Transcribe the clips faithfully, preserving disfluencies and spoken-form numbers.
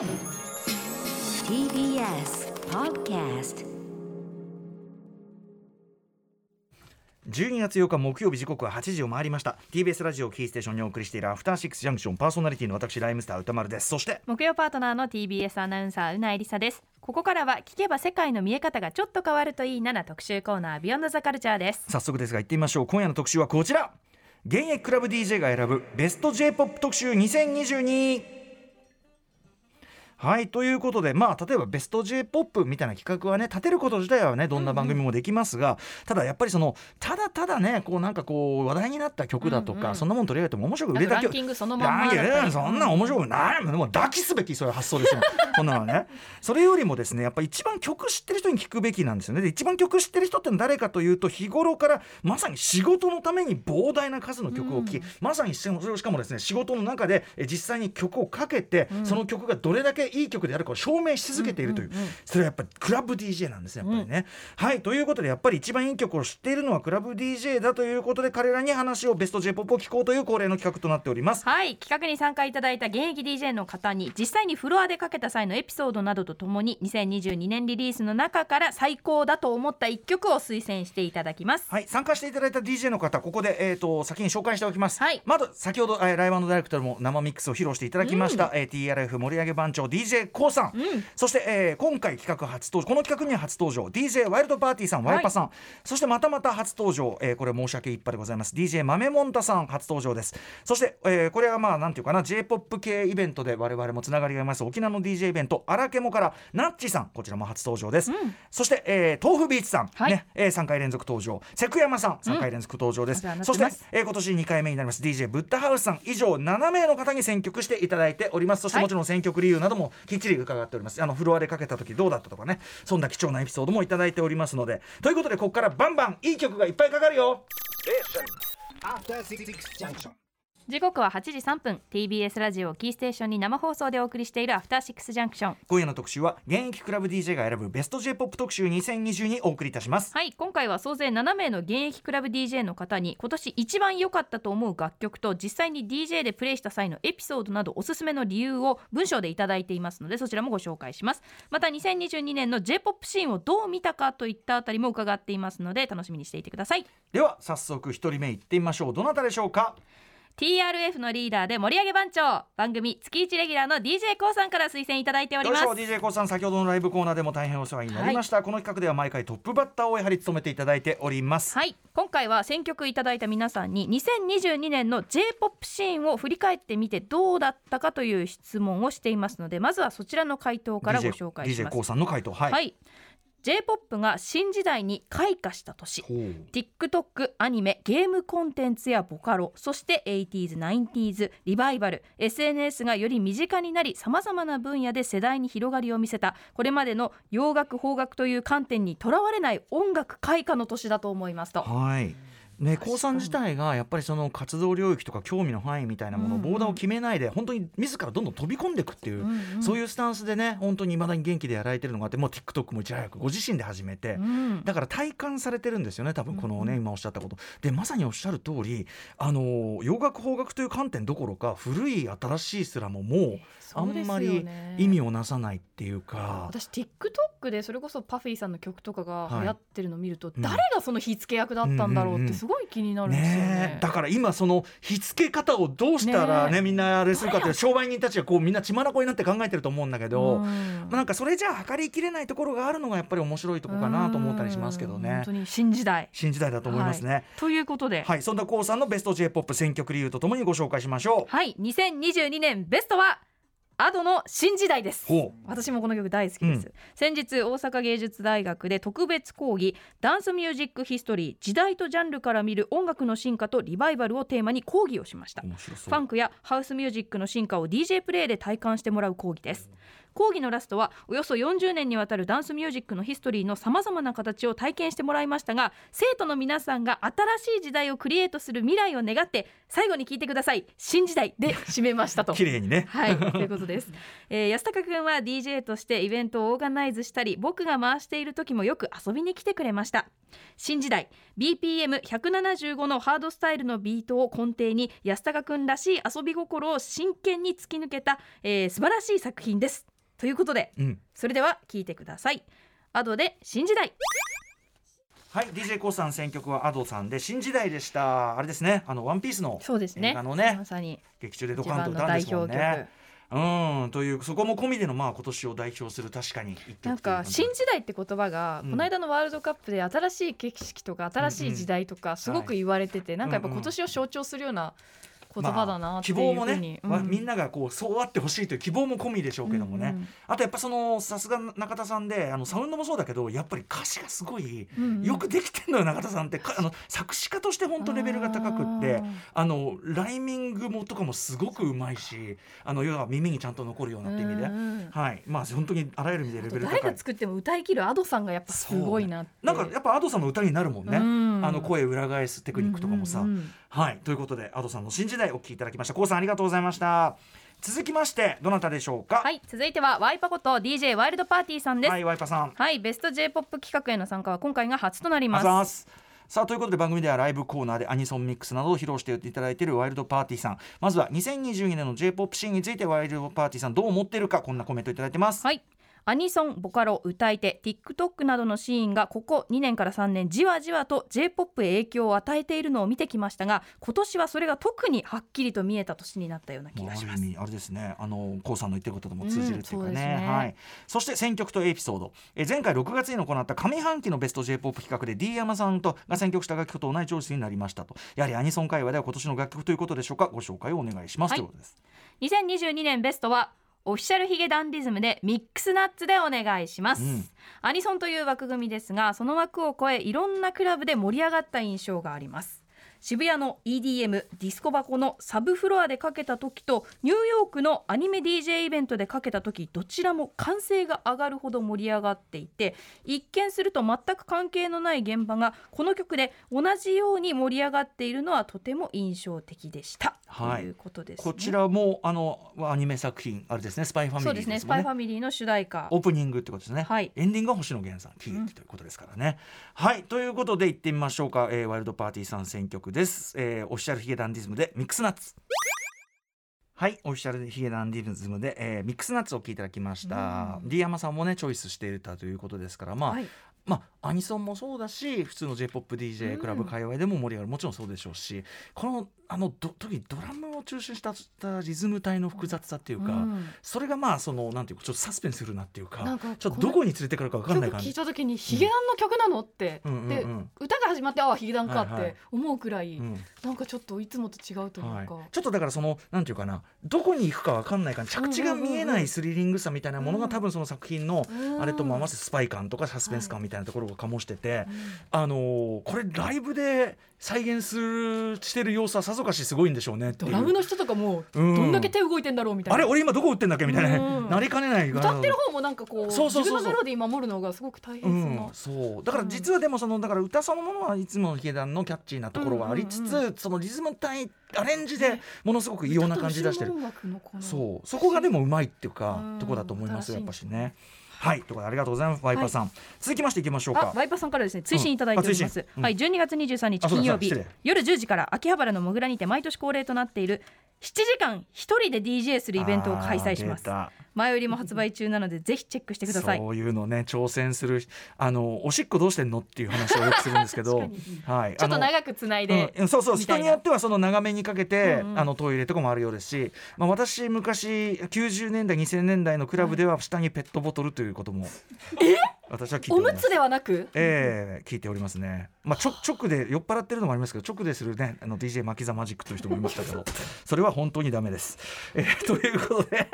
ティービーエス Podcast。じゅうにがつようか木曜日、時刻ははちじを回りました。 ティービーエス ラジオキーステーションにお送りしているアフターシックスジャンクション、パーソナリティの私ライムスター歌丸です。そして木曜パートナーの ティービーエス アナウンサーうなえりさです。ここからは聞けば世界の見え方がちょっと変わるといいなな特集コーナー、ビヨンドザカルチャーです。早速ですが行ってみましょう。今夜の特集はこちら、現役クラブ ディージェー が選ぶベスト J-ポップ 特集にせんにじゅうに。はい、ということで、まあ例えばベスト J-ポップ みたいな企画はね、立てること自体はねどんな番組もできますが、うんうん、ただやっぱりそのただただねこうなんかこう話題になった曲だとか、うんうん、そんなもん取り上げても面白く売れた曲、ランキングそのまんまだったり、そんな面白くない、もう抱きすべきそういう発想ですよこんなのね。それよりもですね、やっぱり一番曲知ってる人に聞くべきなんですよね。で、一番曲知ってる人って誰かというと、日頃からまさに仕事のために膨大な数の曲を聴き、うん、まさにしかもですね仕事の中で実際に曲をかけて、うん、その曲がどれだけいい曲であるかを証明し続けているという、うんうんうん、それはやっぱりクラブ ディージェー なんですね、やっぱりね、うん、はい。ということで、やっぱり一番いい曲を知っているのはクラブ ディージェー だということで、彼らに話をベスト J-ポップ を聞こうという恒例の企画となっております。はい、企画に参加いただいた現役 ディージェー の方に実際にフロアでかけた際のエピソードなどとともに、にせんにじゅうにねんリリースの中から最高だと思ったいっきょくを推薦していただきます。はい、参加していただいた ディージェー の方、ここで、えー、と先に紹介しておきます、はい。まず先ほど、えー、ライブ&ダイレクトでも生ミックスを披露していただきました、うん、えー、ティーアールエフ 盛り上げ番長ディージェー ケーオー さん、うん、そして、えー、今回企画初登場、この企画には初登場 ディージェー ワイルドパーティーさん、ワイパさん、はい、そしてまたまた初登場、えー、これ申し訳いっぱいでございます、 ディージェー 豆もんたさん初登場です。そして、えー、これはまあなんていうかな、 J-ポップ 系イベントで我々もつながりがあります沖縄の ディージェー イベント、アラケモからナッチさん、こちらも初登場です、うん。そして、えー、豆腐ビーチさん、はい、ね、えー、さんかい連続登場、セクヤマさんさんかい連続登場です、うん。そして、えー、今年にかいめになります ディージェー ブッダハウスさん、以上ななめいの方に選曲していただいております。そしてもちろん選曲理由などもきっちり伺っております。あのフロアでかけた時どうだったとかね、そんな貴重なエピソードもいただいておりますので、ということでここからバンバンいい曲がいっぱいかかるよ。時刻ははちじさんぷん、 ティービーエス ラジオキーステーションに生放送でお送りしているアフターシックスジャンクション。今夜の特集は現役クラブ ディージェー が選ぶベスト J-ポップ 特集にせんにじゅうにお送りいたします。はい、今回は総勢ななめいの現役クラブ ディージェー の方に、今年一番良かったと思う楽曲と実際に ディージェー でプレイした際のエピソードなどおすすめの理由を文章でいただいていますので、そちらもご紹介します。またにせんにじゅうにねんの J-ポップ シーンをどう見たかといったあたりも伺っていますので、楽しみにしていてください。では早速ひとりめいってみましょう。どなたでしょうか。ティーアールエフ のリーダーで盛り上げ番長、番組月いちレギュラーの ディージェー ケーオー さんから推薦いただいております。どうでしょう ディージェー ケーオー さん、先ほどのライブコーナーでも大変お世話になりました、はい。この企画では毎回トップバッターをやはり務めていただいております。はい、今回は選曲いただいた皆さんににせんにじゅうにねんの J-ポップ シーンを振り返ってみてどうだったかという質問をしていますので、まずはそちらの回答からご紹介します。 ディージェー ケーオー さんの回答、はい、はい。J-ポップ が新時代に開花した年、 TikTok、 アニメ、ゲームコンテンツやボカロ、そして エイティーズ、ナインティーズ、リバイバル、 エスエヌエス がより身近になり、さまざまな分野で世代に広がりを見せた、これまでの洋楽、邦楽という観点にとらわれない音楽開花の年だと思いますと。はい、ね、ケーオー さん自体がやっぱりその活動領域とか興味の範囲みたいなものをボーダーを決めないで、本当に自らどんどん飛び込んでいくっていう、うんうん、そういうスタンスでね、本当に未だに元気でやられてるのがあって、もう TikTok もいち早くご自身で始めて、うん、だから体感されてるんですよね、多分このね、うん、今おっしゃったことでまさにおっしゃる通り、あの洋楽邦楽という観点どころか、古い新しいすらももうあんまり意味をなさないっていうか、う、ね、私 TikTok でそれこそパフィーさんの曲とかが流行ってるのを見ると、はい、うん、誰がその火付け役だったんだろうってすごいすごい気になるんですよ ね, ねだから今その火付け方をどうしたら ね, ねみんなあれするかって、商売人たちがこうみんな血まなこになって考えてると思うんだけど、うん、まあ、なんかそれじゃあ測りきれないところがあるのがやっぱり面白いところかなと思ったりしますけどね。本当に新時代、新時代だと思いますね、はい、ということで、はい、そんなケーオーさんのベスト J-ポップ 選曲理由とともにご紹介しましょう。はい、にせんにじゅうにねんベストはアドの新時代です。私もこの曲大好きです、うん。先日大阪芸術大学で特別講義、ダンスミュージックヒストリー、時代とジャンルから見る音楽の進化とリバイバルをテーマに講義をしました。ファンクやハウスミュージックの進化を ディージェー プレイで体感してもらう講義です。講義のラストはおよそよんじゅうねんにわたるダンスミュージックのヒストリーのさまざまな形を体験してもらいましたが、生徒の皆さんが新しい時代をクリエイトする未来を願って最後に聞いてください、新時代で締めましたと綺麗にね、はい、ということです、えー、安高くんは ディージェー としてイベントをオーガナイズしたり、僕が回している時もよく遊びに来てくれました。新時代 ビーピーエムひゃくななじゅうご のハードスタイルのビートを根底に安高くんらしい遊び心を真剣に突き抜けた、えー、素晴らしい作品ですということで、うん、それでは聴いてください。Adoで新時代。はい、 ディージェー コーさん選曲は Ado さんで新時代でした。あれですね、あのワンピースの映画のね、まさに劇中でドカンと歌うんですもんね。うんというそこも込みでの、まあ、今年を代表する確かになんか新時代って言葉が、うん、この間のワールドカップで新しい景色とか新しい時代とかすごく言われてて、うんうん、なんかやっぱ今年を象徴するような言葉だなっていうふうに、まあ、希望もね、うん、みんながこうそうあってほしいという希望も込みでしょうけどもね、うんうん、あとやっぱそのさすが中田さんであのサウンドもそうだけどやっぱり歌詞がすごいよくできてるのよ、うんうん、中田さんってあの作詞家として本当レベルが高くってあのライミングもとかもすごくうまいしあの要は耳にちゃんと残るようなって意味で、うんうん、はい、まあ本当にあらゆる意味でレベル高い。誰が作っても歌い切るAdoさんがやっぱすごいなって、なんかやっぱAdoさんの歌になるもんね、うん、あの声裏返すテクニックとかもさ、うんうんうん、はい。ということでAdoさんの新時代お聞きいただきました。コウさんありがとうございました。続きましてどなたでしょうか。はい、続いてはワイパこと ディージェー ワイルドパーティーさんです。はい、ワイパさん、はい、ベスト J-ポップ 企画への参加は今回が初となります。あざす。さあということで番組ではライブコーナーでアニソンミックスなどを披露していただいているワイルドパーティーさん、まずはにせんにじゅうにねんの J-ポップ シーンについてワイルドパーティーさんどう思っているか、こんなコメントいただいてます。はい、アニソン、ボカロ、歌い手、TikTok などのシーンがここにねんからさんねんじわじわと J-ポップ へ影響を与えているのを見てきましたが、今年はそれが特にはっきりと見えた年になったような気がします。あれですね、あのコウさんの言ってることとも通じるっていうかね、うん、そうですね、はい。そして選曲とエピソード、え前回ろくがつに行った上半期のベスト J-ポップ 企画で D 山さんとが選曲した楽曲と同じ調子になりましたと。やはりアニソン界隈では今年の楽曲ということでしょうか、ご紹介をお願いします、はい、ということです。にせんにじゅうにねんベストはオフィシャルヒゲダンディズムでミックスナッツでお願いします、うん、アニソンという枠組みですが、その枠を超えいろんなクラブで盛り上がった印象があります。渋谷の イーディーエム ディスコ箱のサブフロアでかけた時とニューヨークのアニメ ディージェー イベントでかけた時、どちらも歓声が上がるほど盛り上がっていて、一見すると全く関係のない現場がこの曲で同じように盛り上がっているのはとても印象的でした、はい、ということですね。こちらもあのアニメ作品あれですね、スパイファミリーですね。そうですね、スパイファミリーの主題歌オープニングってことですね、はい、エンディングは星野源さんキーということですからね、うん、はい。ということで行ってみましょうか、えー、ワイルドパーティーさん選曲です、えー、オフィシャルヒゲダンディズムでミックスナッツ。はい、オフィシャルヒゲダンディズムで、えー、ミックスナッツを聴いていただきました。 D 山さんもねチョイスしていたということですから、まあ、はい、まあ、アニソンもそうだし普通の J-ポップ ディージェー クラブ界隈でも盛り上がる、うん、もちろんそうでしょうし、このあのど時ドラムを中心したリズム体の複雑さっていうか、うん、それがまあそのなんていうかちょっとサスペンスするなっていう か, かちょっとどこに連れてくるか分かんない感じ。聞いた時にヒゲダンの曲なのって、うん、で、うんうんうん、歌が始まってああヒゲダンかって思うくらい、はいはい、なんかちょっといつもと違うというか、はい、ちょっとだからそのなんていうかな、どこに行くか分かんない感じ、着地が見えないスリリングさみたいなものが、うんうんうん、多分その作品のあれとも合わせスパイ感とかサスペンス感みたいなところが醸してて、はい、あのー、これライブで再現するしてる様子はさぞかしすごいんでしょうねっていう。ドラムの人とかもどんだけ手動いてんだろうみたいな、うん、あれ俺今どこ打ってんだっけみたいな、うん、なりかねないが歌ってる方もなんかこうそうそうそうそう自分のメロディー守るのがすごく大変そうな、うん、そうだから実はでもそのだから歌そのものはいつものヒゲダンのキャッチーなところはありつつ、うんうんうん、そのリズム体アレンジでものすごく異様な感じ出してる、そうそこがでもうまいっていうか、うん、とこだと思いますよやっぱしね、はい、ということでありがとうございます、ワイパさん、はい、続きましていきましょうか。あ、ワイパさんからですね、追伸いただいております、うん、はい、じゅうにがつにじゅうさんにち金曜日夜じゅうじから秋葉原のもぐらにて毎年恒例となっているしちじかん一人で ディージェー するイベントを開催します。前売りも発売中なのでぜひチェックしてください。そういうのね挑戦する、あのおしっこどうしてんのっていう話をよくするんですけど、はい、ちょっと長くつないで、うん、そうそう、人によってはその長めにかけて、うんうん、あのトイレとかもあるようですし、まあ、私昔きゅうじゅうねんだいにせんねんだいのクラブでは下にペットボトルということもえ私は聞いております。おむつではなく、えー、聞いておりますね、まあ、ちょ直で酔っ払ってるのもありますけど直でするねあの ディージェー マキザマジックという人もいましたけどそれは本当にダメです、えー、ということで、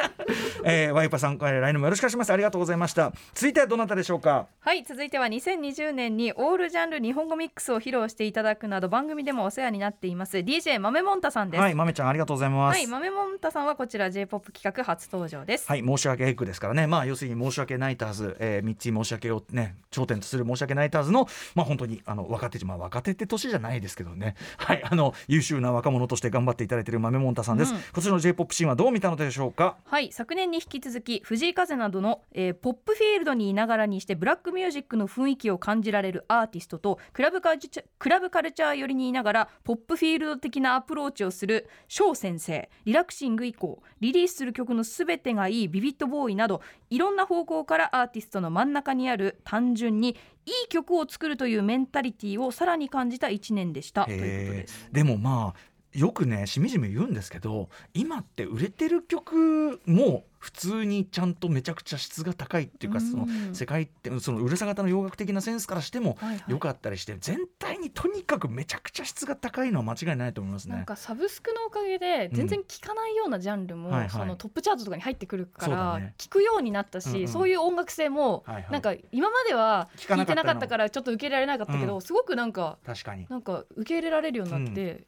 えー、ワイパさん来年もよろしくお願いします。ありがとうございました。続いてはどなたでしょうか。はい、続いてはにせんにじゅうねんにオールジャンル日本語ミックスを披露していただくなど番組でもお世話になっています ディージェー 豆もんたさんです。はい、豆ちゃんありがとうございます。はい、豆もんたさんはこちら J-ポップ 企画初登場です。はい、申し訳エッグですからね、まあ、要するに申し訳ないとはず、えー、みっち申し訳をね、頂点とする申し訳ないターズの、まあ、本当にあの若手、まあ、若手って年じゃないですけどね、はい、あの優秀な若者として頑張っていただいている豆もんたさんです、うん、こちらの J-ポップ シーンはどう見たのでしょうか。はい、昨年に引き続き藤井風などの、えー、ポップフィールドにいながらにしてブラックミュージックの雰囲気を感じられるアーティストとクラブカルチャー、クラブカルチャー寄りにいながらポップフィールド的なアプローチをする翔先生、リラクシング以降リリースする曲の全てがいいビビットボーイなど、いろんな方向からアーティストの真ん中にある単純にいい曲を作るというメンタリティをさらに感じたいちねんでしたということです。でもまあよくねしみじみ言うんですけど、今って売れてる曲も普通にちゃんとめちゃくちゃ質が高いっていうか、その世界ってそのうるさ型の洋楽的なセンスからしても良かったりして、はいはい、全体にとにかくめちゃくちゃ質が高いのは間違いないと思いますね。なんかサブスクのおかげで全然聴かないようなジャンルも、うん、そのトップチャートとかに入ってくるから聴くようになったし、そうだね、うんうん、そういう音楽性もなんか今までは聴いてなかったからちょっと受け入れられなかったけど、うん、すごくなんか、確かになんか受け入れられるようになって、うん、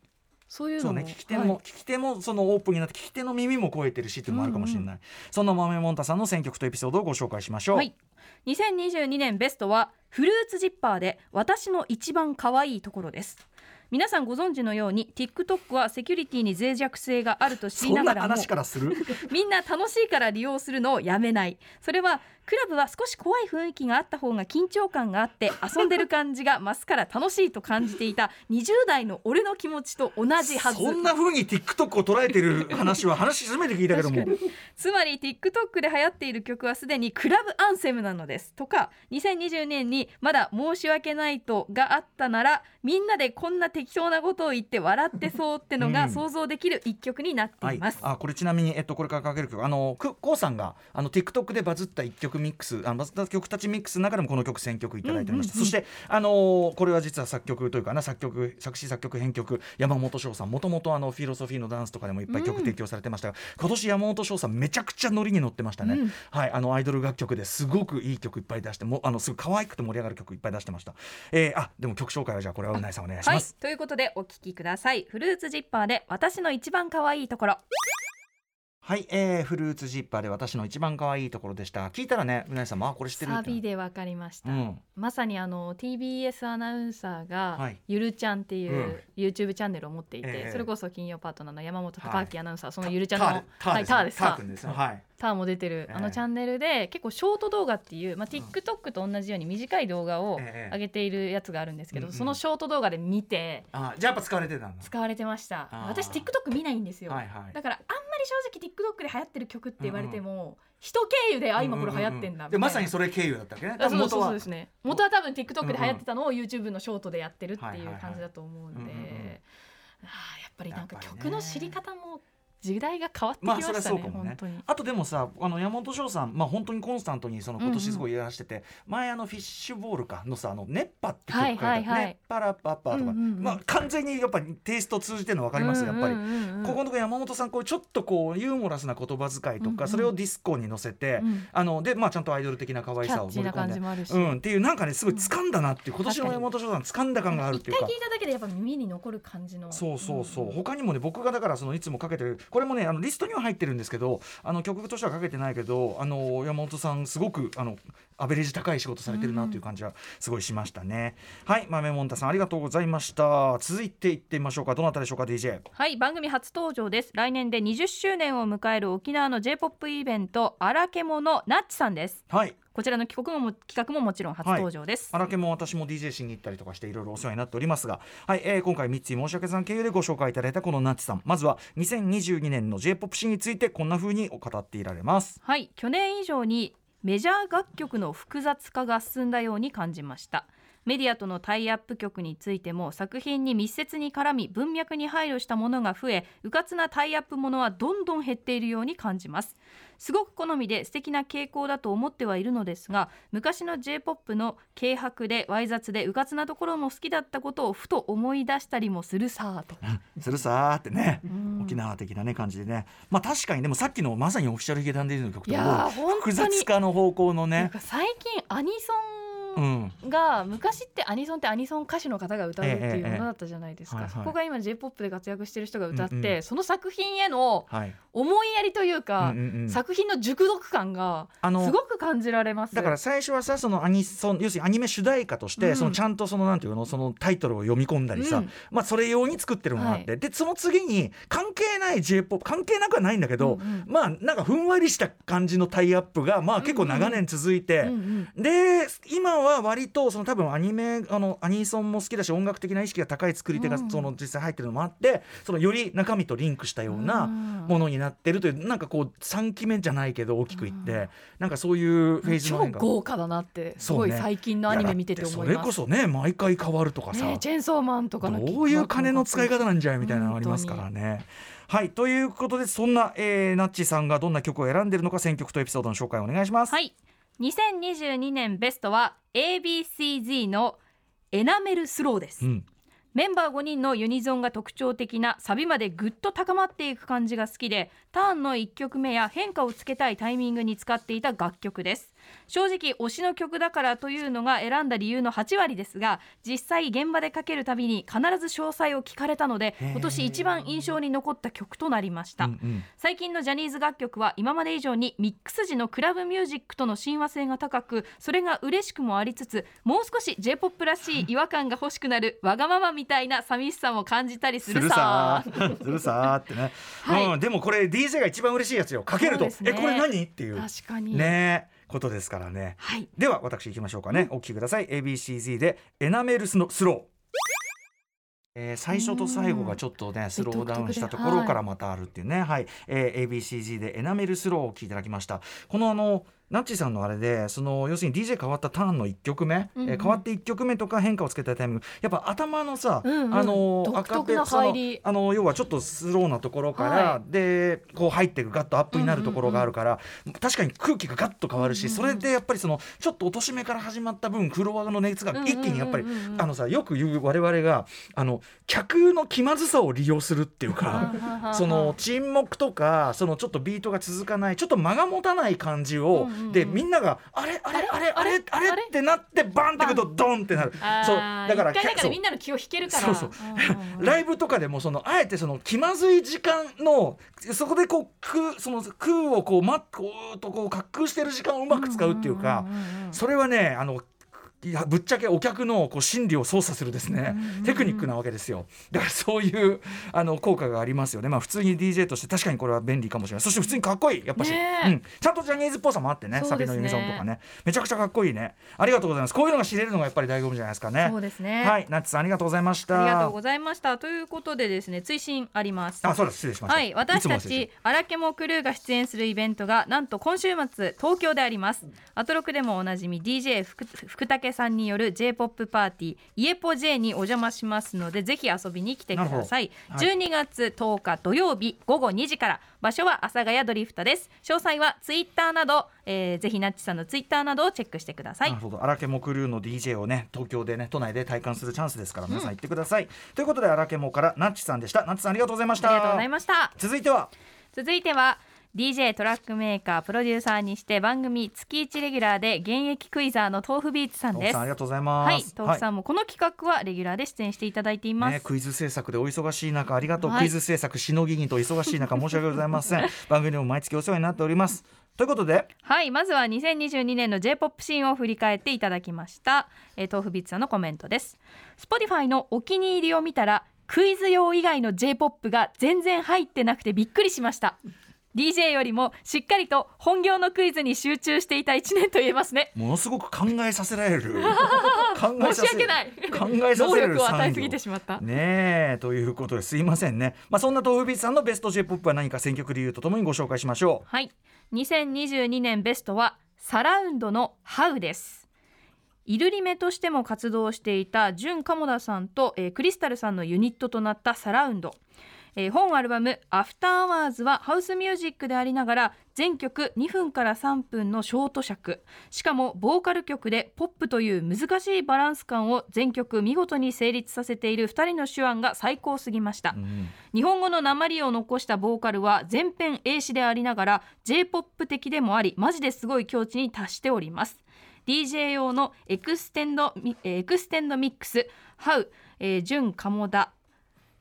そういうのも、そうね、聞き手も、はい、聞き手もそのオープンになって聞き手の耳も超えてるしっていうのもあるかもしれない、うんうん、そんな豆もんたさんの選曲とエピソードをご紹介しましょう、はい、にせんにじゅうにねんベストはフルーツジッパーで私の一番可愛いところです。皆さんご存知のように TikTok はセキュリティに脆弱性があると知りながらも、そんな話からするみんな楽しいから利用するのをやめない。それはクラブは少し怖い雰囲気があった方が緊張感があって遊んでる感じが増すから楽しいと感じていたにじゅうだいの俺の気持ちと同じはず。そんな風に TikTok を捉えてる話は話し進めて聞いたけどもつまり TikTok で流行っている曲はすでにクラブアンセムなのですとか、にせんにじゅうねんにまだ申し訳ないとがあったならみんなでこんな適当なことを言って笑ってそうってのが想像できる一曲になっています、うん、はい、あこれちなみに、えっと、これからかける曲、あのコウさんがあの TikTok でバズった一曲ミックス、あのバズった曲たちミックスの中でもこの曲選曲いただいておりました、うんうんうん、そして、あのー、これは実は作曲というかな、作曲作詞作曲編曲山本翔さん、もともとあのフィロソフィーのダンスとかでもいっぱい曲提供されてましたが、うん、今年山本翔さんめちゃくちゃノリに乗ってましたね、うん、はい、あのアイドル楽曲ですごくいい曲いっぱい出して、もあのすごい可愛くて盛り上がる曲いっぱい出してました、えー、あでも曲紹介はじゃあこれはうないさんお願いします、はい、ということでお聞きください。フルーツジッパーで私の一番可愛いところ。はい、えー、フルーツジッパーで私の一番可愛いところでした。聞いたらね、うなぎさんもこれ知ってるってサビで分かりました、うん、まさにあの ティービーエス アナウンサーが、はい、ゆるちゃんっていう、うん、YouTube チャンネルを持っていて、えー、それこそ金曜パートナーの山本貴明アナウンサー、はい、そのゆるちゃんのターですか、はいターも出てるあのチャンネルで、えー、結構ショート動画っていう、まあ、TikTok と同じように短い動画を上げているやつがあるんですけど、えー、そのショート動画で見て、うんうん、あじゃあやっぱ使われてたの。使われてました。私 TikTok 見ないんですよ、はいはい、だからあんまり正直 TikTok で流行ってる曲って言われても、うんうん、人経由であ今これ流行ってんだ、うんうん、でまさにそれ経由だったっけね。そうそうそうですね。元は多分 TikTok で流行ってたのを YouTube のショートでやってるっていう感じだと思うんで、はいはいはい、うんうんうん、あやっぱりなんか曲の知り方も時代が変わってきましたね。まあそれはそうかもね。あとでもさ、あの山本翔さん、まあ、本当にコンスタントにその今年すごいやらしてて、うんうん、前あのフィッシュボールかのさ、あの熱波って曲書いて、はいはい、熱波ラッパッパーとか、うんうんうん、まあ、完全にやっぱりテイスト通じてるの分かります、うんうんうん、やっぱりここのとこ山本さんこうちょっとこうユーモラスな言葉遣いとか、うんうん、それをディスコに乗せて、うん、あので、まあ、ちゃんとアイドル的な可愛さを盛り込んで、うん、っていうなんかねすごい掴んだなっていう、今年の山本翔さん掴んだ感があるっていうか、一回聞いただけでやっぱ耳に残る感じの、そうそうそう、うん、他にもね僕がだからそのいつもかけてるこれもねあのリストには入ってるんですけど、あの曲としてはかけてないけど、あの山本さんすごくあのアベレージ高い仕事されてるなという感じはすごいしましたね、うん、はい、豆もんたさんありがとうございました。続いていってみましょうか。どなたでしょうか ディージェー。 はい、番組初登場です。来年でにじゅっしゅうねんを迎える沖縄の J-ポップ イベントアラケモのナッチさんです。はい、こちらの帰国も企画ももちろん初登場です、はい、荒家も私も ディージェー しに行ったりとかしていろいろお世話になっておりますが、はい、えー、今回三井申し訳さん経由でご紹介いただいたこのナッチさん、まずはにせんにじゅうにねんの J-ポップ 史についてこんな風に語っていられます。はい、去年以上にメジャー楽曲の複雑化が進んだように感じました。メディアとのタイアップ曲についても作品に密接に絡み文脈に配慮したものが増え、うかつなタイアップものはどんどん減っているように感じます。すごく好みで素敵な傾向だと思ってはいるのですが、昔の J-ポップ の軽薄でわい雑でうかつなところも好きだったことをふと思い出したりもするさーとするさーってね、沖縄的な、ね、感じでね、まあ、確かにでもさっきのまさにオフィシャルヒゲダンディーズの曲とも複雑化の方向のね、なんか最近アニソンが、うん、昔ってアニソンってアニソン歌手の方が歌うっていうものだったじゃないですか、えーえー、そこが今 J-ポップ で活躍してる人が歌って、はいはい、その作品への思いやりというか、うんうんうん、作品の熟読感がすごく感じられます。だから最初はさ、そのアニソン、要するにアニメ主題歌として、うん、そのちゃんとそのなんていうの、そのタイトルを読み込んだりさ、うん、まあ、それ用に作ってるのがあって、はい、でその次に関係ない J-ポップ、 関係なくはないんだけど、うんうん、まあなんかふんわりした感じのタイアップがまあ結構長年続いて、うんうんうん、で今は割とその多分アニメ、あのアニソンも好きだし音楽的な意識が高い作り手がその実際入ってるのもあって、うん、そのより中身とリンクしたようなものになってるという、うん、なんかこうさんきめじゃないけど大きくいって、うん、なんかそういうフェーズの変化、超豪華だなってすごい最近のアニメ見てて思います。それこそね、毎回変わるとかさ、ね、チェンソーマンとかのどういう金の使い方なんじゃいみたいなのありますからね。はい、ということで、そんな、えー、なっちさんがどんな曲を選んでるのか選曲とエピソードの紹介をお願いします。はい、にせんにじゅうにねんベストは エービーシー-Z のエナメルスローです、うん、メンバーごにんのユニゾンが特徴的な、サビまでぐっと高まっていく感じが好きで、ターンのいっきょくめや変化をつけたいタイミングに使っていた楽曲です。正直推しの曲だからというのが選んだ理由のはちわりですが、実際現場でかけるたびに必ず詳細を聞かれたので、今年一番印象に残った曲となりました、うんうん、最近のジャニーズ楽曲は今まで以上にミックス時のクラブミュージックとの親和性が高く、それが嬉しくもありつつ、もう少し J-ポップ らしい違和感が欲しくなるわがままみたいな寂しさも感じたりするさーするさーってね、はい、うん、でもこれ ディージェー が一番嬉しいやつよ、かけると、ね、えこれ何っていう、確かにね、ことですからね、はい、では私いきましょうかね、お聞きください。 エービーシー-Z でエナメルスのスロー。えー、最初と最後がちょっとねスローダウンしたところからまたあるっていうね、はい、えー、エービーシー-Z でエナメルスローをお聞きいただきました。このあのナッチさんのあれで、その要するに ディージェー 変わったターンのいっきょくめ、うんうん、えー、変わっていっきょくめとか変化をつけたタイミング、やっぱ頭のさ、うんうん、あの独特な入り、あの要はちょっとスローなところから、はい、でこう入っていく、ガッとアップになるところがあるから、うんうん、確かに空気がガッと変わるし、うんうん、それでやっぱりそのちょっと落とし目から始まった分、クロワの熱が一気にやっぱり、うんうんうんうん、あのさ、よく言う我々があの客の気まずさを利用するっていうかその沈黙とか、そのちょっとビートが続かない、ちょっと間が持たない感じを、うん、でみんながあれあれあれあれあれってなってバンってくるとドンってなる。そうだから一回だからみんなの気を引けるから、そうそうそうライブとかでもそのあえてその気まずい時間のそこでこう空その空をこうマッこうとこう滑空してる時間をうまく使うっていうか、それはね、あのいやぶっちゃけお客のこう心理を操作するですね、うんうん、テクニックなわけですよ。だからそういうあの効果がありますよね。まあ普通に ディージェー として確かにこれは便利かもしれない。そして普通にかっこいい、やっぱし、ね、うん、ちゃんとジャニーズっぽさもあってね、サビのユニゾンとかね、めちゃくちゃかっこいいね。ありがとうございます。こういうのが知れるのがやっぱり醍醐味じゃないですかね。そうですね。はい、ナッチさんありがとうございました。ありがとうございました。ということでですね、追伸あります。あ、そうです、失礼しました。はい、私たち荒ケモクルーが出演するイベントがなんと今週末東京であります。アトロクでもおなじみ ディージェー 福武さんによる J-ポップ パーティーイエポ J にお邪魔しますので、ぜひ遊びに来てください、はい、じゅうにがつとおか土曜日ごごにじから。場所は阿佐ヶ谷ドリフトです。詳細はツイッターなど、えー、ぜひなっちさんのツイッターなどをチェックしてください。荒ケモクルーの ディージェー をね、東京でね、都内で体感するチャンスですから、皆さん行ってください、うん、ということで荒ケモからなっちさんでした。なっちさんありがとうございました。ありがとうございました。続いては続いてはディージェー トラックメーカー、プロデューサーにして番組月いちレギュラーで現役クイザーの豆腐ビーツさんです。豆腐さんありがとうございます。はい、豆腐さんもこの企画はレギュラーで出演していただいています、ね、クイズ制作でお忙しい中ありがとう、はい、クイズ制作しのぎにと忙しい中申し訳ございません番組でも毎月お世話になっておりますということで、はい、まずはにせんにじゅうにねんの J-ポップ シーンを振り返っていただきました、えー、豆腐ビーツさんのコメントです。 Spotify のお気に入りを見たらクイズ用以外の J-ポップ が全然入ってなくてびっくりしました。ディージェー よりもしっかりと本業のクイズに集中していたいちねんと言えますね。ものすごく考えさせられる考えさせ申し訳ない考えさせる能力を与えすぎてしまったねえ、ということですいませんね、まあ、そんな豆腐ビーツさんのベスト J-ポップ は何か選曲理由とともにご紹介しましょう。はい、にせんにじゅうにねんベストはサラウンドのハウです。イルリメとしても活動していたジュン・カモダさんと、えー、クリスタルさんのユニットとなったサラウンド、えー、本アルバムアフターアワーズはハウスミュージックでありながら全曲にふんからさんぷんのショート尺、しかもボーカル曲でポップという難しいバランス感を全曲見事に成立させているふたりの手腕が最高すぎました、うん、日本語の訛を残したボーカルは全編英詞でありながら J-ポップ 的でもあり、マジですごい境地に達しております。ディージェー 用のエクステンド、エクステンドミックスハウ、えー、純鴨田、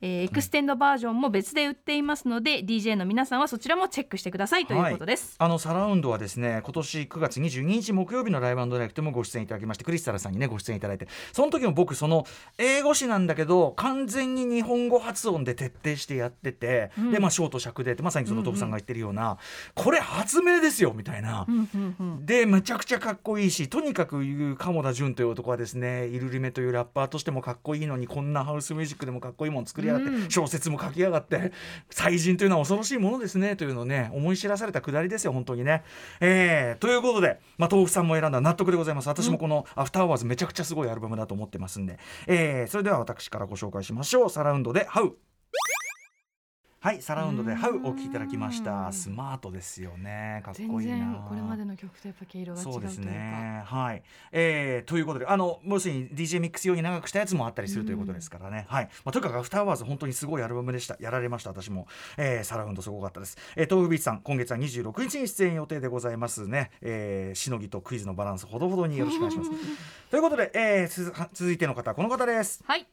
えー、エクステンドバージョンも別で売っていますので、うん、ディージェー の皆さんはそちらもチェックしてくださいということです、はい、あのサラウンドはですね、今年くがつにじゅうににち木曜日のライブ&ダイレクトもご出演いただきまして、クリスタルさんにねご出演いただいて、その時も僕その英語詞なんだけど完全に日本語発音で徹底してやってて、うん、でまあショート尺でってまさにそのトブさんが言ってるような、うんうん、これ発明ですよみたいな、うんうんうん、でむちゃくちゃかっこいいし、とにかくいう鴨田純という男はですね、イルリメというラッパーとしてもかっこいいのに、こんなハウスミュージックでもかっこいいもん作りうん、小説も書き上がって才人というのは恐ろしいものですねというのをね思い知らされたくだりですよ本当にね、えー、ということで、まあ、豆腐さんも選んだ納得でございます。私もこのアフターアワーズめちゃくちゃすごいアルバムだと思ってますんで、えー、それでは私からご紹介しましょう。サラウンドでハウ。はい、サラウンドでハウお聴きいただきました。スマートですよね、かっこいいな。全然これまでの曲とやっぱ毛色が違うというか、そうですね、はい、えー、ということで、あのもうすでに ディージェー ミックス用に長くしたやつもあったりするということですからね、はい、まあ、とにかくアフターアワーズ本当にすごいアルバムでした。やられました、私も、えー、サラウンドすごかったです、えー、豆腐ビーチさん今月はにじゅうろくにちに出演予定でございますね、えー、しのぎとクイズのバランスほどほどによろしくお願いしますということで、えー、続いての方はこの方です。はい、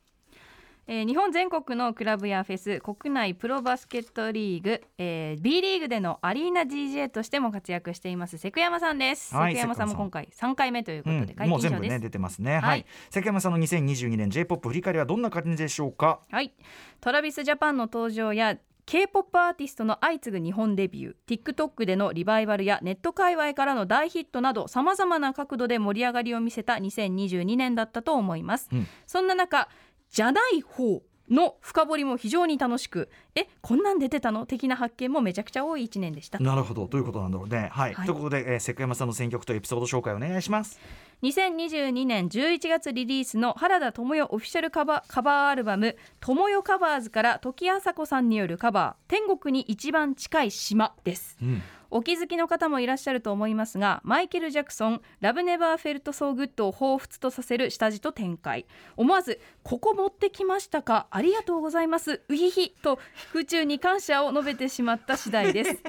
えー、日本全国のクラブやフェス、国内プロバスケットリーグ、えー、B リーグでのアリーナ ディージェー としても活躍しています関山さんです、はい、関山さんも今回さんかいめということで解禁賞です、うん、もう全部、ね、出てますね、はいはい、関山さんのにせんにじゅうにねん J-ポップ 振り返りはどんな感じでしょうか。はい、トラビスジャパンの登場やK-ポップ アーティストの相次ぐ日本デビュー、 TikTok でのリバイバルやネット界隈からの大ヒットなど、さまざまな角度で盛り上がりを見せたにせんにじゅうにねんだったと思います、うん、そんな中じゃない方の深掘りも非常に楽しく、えこんなん出てたの的な発見もめちゃくちゃ多いいちねんでした。なるほど、ということなんだろうね、はいはい、ということで、えー、関山さんの選曲とエピソード紹介お願いします。にせんにじゅうにねんじゅういちがつリリースの原田知世オフィシャルカバー、カバーアルバム知世カバーズから時あさこさんによるカバー、天国に一番近い島です、うん、お気づきの方もいらっしゃると思いますが、マイケル・ジャクソンラブネバーフェルトソーグッドを彷彿とさせる下地と展開、思わずここ持ってきましたか、ありがとうございます、うひひと空中に感謝を述べてしまった次第です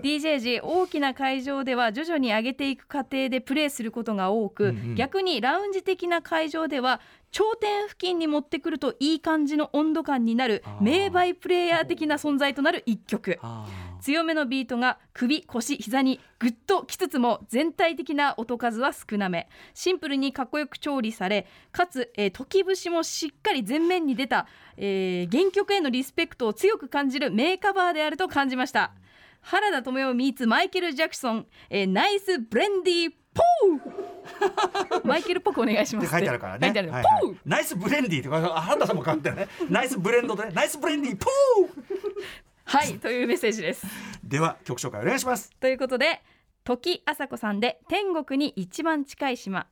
ディージェー 時、大きな会場では徐々に上げていく過程でプレーすることが多く、うんうん、逆にラウンジ的な会場では頂点付近に持ってくるといい感じの温度感になる名バイプレイヤー的な存在となる一曲、強めのビートが首腰膝にぐっときつつも全体的な音数は少なめ、シンプルにかっこよく調理され、かつ、えー、時節もしっかり前面に出た、えー、原曲へのリスペクトを強く感じる名カバーであると感じました。原田知世ミーツマイケル・ジャクソン、えー、ナイスブレンディーポーマイケルっぽくお願いしますって書いてあるからね、はいはい、ナイスブレンディーって原田さんも書いてあるねナイスブレンドで、ね、ナイスブレンディーポーはいというメッセージですでは曲紹介お願いします。ということで時あさこさんで天国に一番近い島。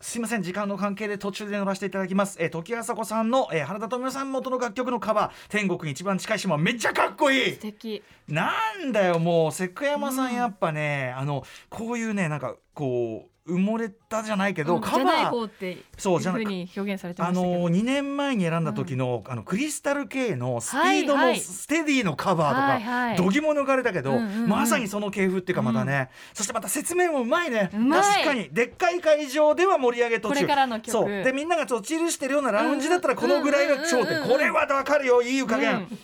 すいません、時間の関係で途中で乗らせていただきます。えー、時あさこさんの、えー、原田知世さん元の楽曲のカバー、天国に一番近い島、めっちゃかっこいい、素敵なんだよ。もう関山さんやっぱね、うん、あのこういうね、なんかこう埋もれたじゃないけど、うん、カバーじゃない方ってそういうふうに表現されてましたけど、あのにねんまえに選んだ時の、うん、あのクリスタル系のスピードのステディのカバーとか、はいはい、度肝抜かれたけど、うんうんうん、まさにその系譜っていうかまたね、うん、そしてまた説明もうまいね、うん、確かにでっかい会場では盛り上げ途中、これからの曲そうでみんながと散るしてるようなラウンジだったらこのぐらいが頂点、これは分かるよ、いい湯加減、うん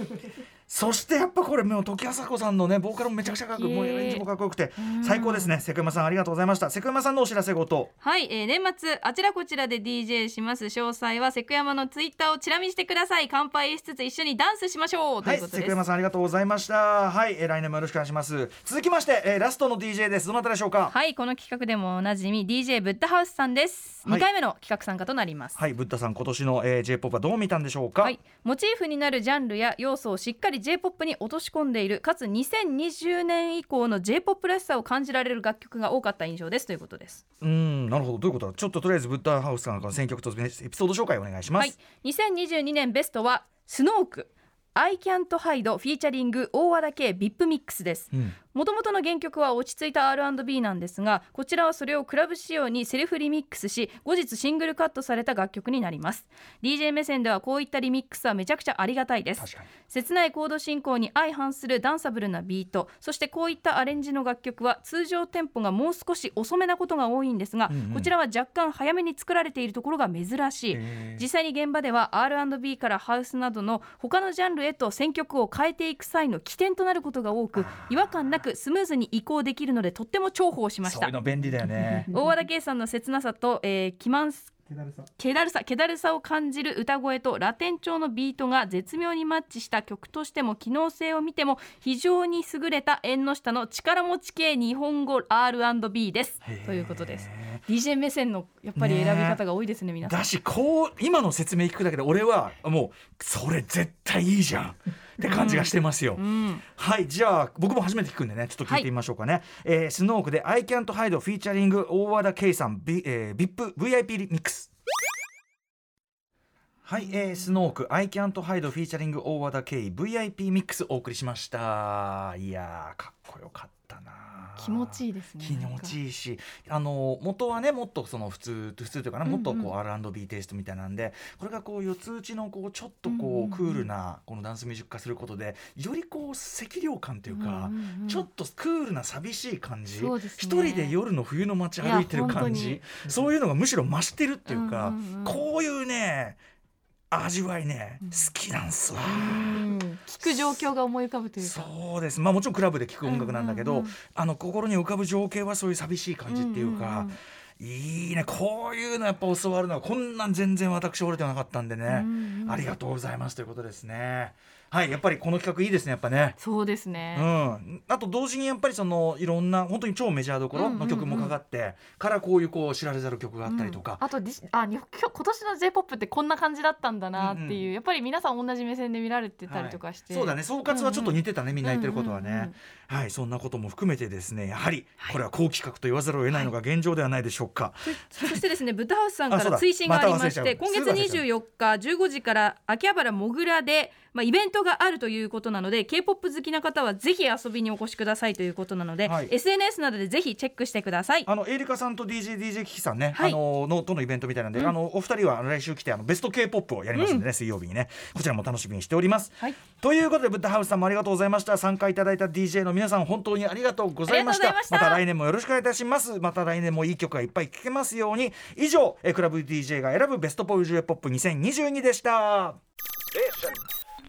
そしてやっぱこれもう時あさこさんのねボーカルもめちゃくちゃかっこいい、もうアレンジもかっこよくて最高ですね。関山さんありがとうございました。関山さんのお知らせごと、はい、えー、年末あちらこちらで ディージェー します。詳細は関山のツイッターをチラ見してください。乾杯しつつ一緒にダンスしましょうということです。関山さんありがとうございました。はい、えー、来年もよろしくお願いします。続きまして、えー、ラストの ディージェー です。どなたでしょうか。はい、この企画でもおなじみ ディージェー ブッダハウスさんです、はい、にかいめの企画参加となります。はい、ブッダさん今年の、えー、J-ポップ はどう見たんでしょうか。はい、モチーフになるジャンルや要素をしっかりJ-ポップ に落とし込んでいる、かつにせんにじゅうねん以降の J-ポップ らしさを感じられる楽曲が多かった印象ですということです。うーん、なるほど、どういうことだ。ちょっととりあえずブッダハウスさんから選曲とエピソード紹介お願いします。はい、にせんにじゅうにねんベストはスノークI Can't Hide フィーチャリング大和田系ビップミックスです。うん、もともとの原曲は落ち着いた アールアンドビー なんですが、こちらはそれをクラブ仕様にセルフリミックスし、後日シングルカットされた楽曲になります。 ディージェー 目線ではこういったリミックスはめちゃくちゃありがたいです。確かに切ないコード進行に相反するダンサブルなビート、そしてこういったアレンジの楽曲は通常テンポがもう少し遅めなことが多いんですが、うんうん、こちらは若干早めに作られているところが珍しい。実際に現場では アールアンドビー からハウスなどの他のジャンルへと選曲を変えていく際の起点となることが多く、違和感なくスムーズに移行できるのでとっても重宝しました。そういうの便利だよね。大和田圭さんの切なさと、えー、気まんす気だるさ、気だるさ、気だるさを感じる歌声とラテン調のビートが絶妙にマッチした曲としても機能性を見ても非常に優れた縁の下の力持ち系日本語 アールアンドビー ですということです。 ディージェー 目線のやっぱり選び方が多いですね、皆さん。だしこう今の説明聞くだけで俺はもうそれ絶対いいじゃんって感じがしてますよ、うんうん、はい。じゃあ僕も初めて聞くんでね、ちょっと聞いてみましょうかね、はい。えー、スノークで I Can't Hide フィーチャリング大和田圭さん、B、えー、ブイアイピー ブイアイピー ミックス。はい、えー、スノーク I Can't Hide フィーチャリング大和田圭 ブイアイピー ミックスお送りしました。いやーかっこよかっただな。気持ちいいですね。気持ちいいし、あの元はねもっとその普通普通というかな、うんうん、もっとこう アールアンドビー テイストみたいなんで、これがこう四つ打ちのこうちょっとこう、うんうんうん、クールなこのダンスミュージック化することでよりこう清涼感というか、うんうんうん、ちょっとクールな寂しい感じ、ね、一人で夜の冬の街歩いてる感じ、そういうのがむしろ増してるっていうか、うんうんうん、こういうね味わいね、うん、好きなんすわ。聞く状況が思い浮かぶというか、そうです、まあ、もちろんクラブで聞く音楽なんだけど、うんうんうん、あの心に浮かぶ情景はそういう寂しい感じっていうか、うんうんうん、いいね。こういうのやっぱ教わるのはこんなん全然私折れてなかったんでね、うんうん、ありがとうございますということですね。はい、やっぱりこの企画いいですね、やっぱね。そうですね、うん、あと同時にやっぱりそのいろんな本当に超メジャーどころの曲もかかって、うんうんうん、からこういうこう知られざる曲があったりとか、うん、あとあ今年の J-ポップ ってこんな感じだったんだなっていう、うんうん、やっぱり皆さん同じ目線で見られてたりとかして、はい、そうだね、総括はちょっと似てたね、みんな言ってることはね、うんうんうんうん、はい。そんなことも含めてですね、やはりこれは好企画と言わざるを得ないのが現状ではないでしょうか、はい、そ, そしてですねブタハウスさんから推進がありまして、ま、今月にじゅうよっかじゅうごじから秋葉原もぐらで、まあ、イベントがあるということなので K-ポップ 好きな方はぜひ遊びにお越しくださいということなので、はい、エスエヌエス などでぜひチェックしてください。あのエリカさんと ディージェー ディージェー キキさんね、はい、あののとのイベントみたいなんで、うん、あのお二人は来週来てあのベスト K-ポップ をやりますのでね、うん、水曜日にね、こちらも楽しみにしております、はい、ということでブッダハウスさんもありがとうございました。参加いただいた ディージェー の皆さん本当にありがとうございました。 ま, また来年もよろしくお願いいたします。また来年もいい曲がいっぱい聴けますように。以上えクラブ ディージェー が選ぶベストポジュエポップにせんにじゅうにでした。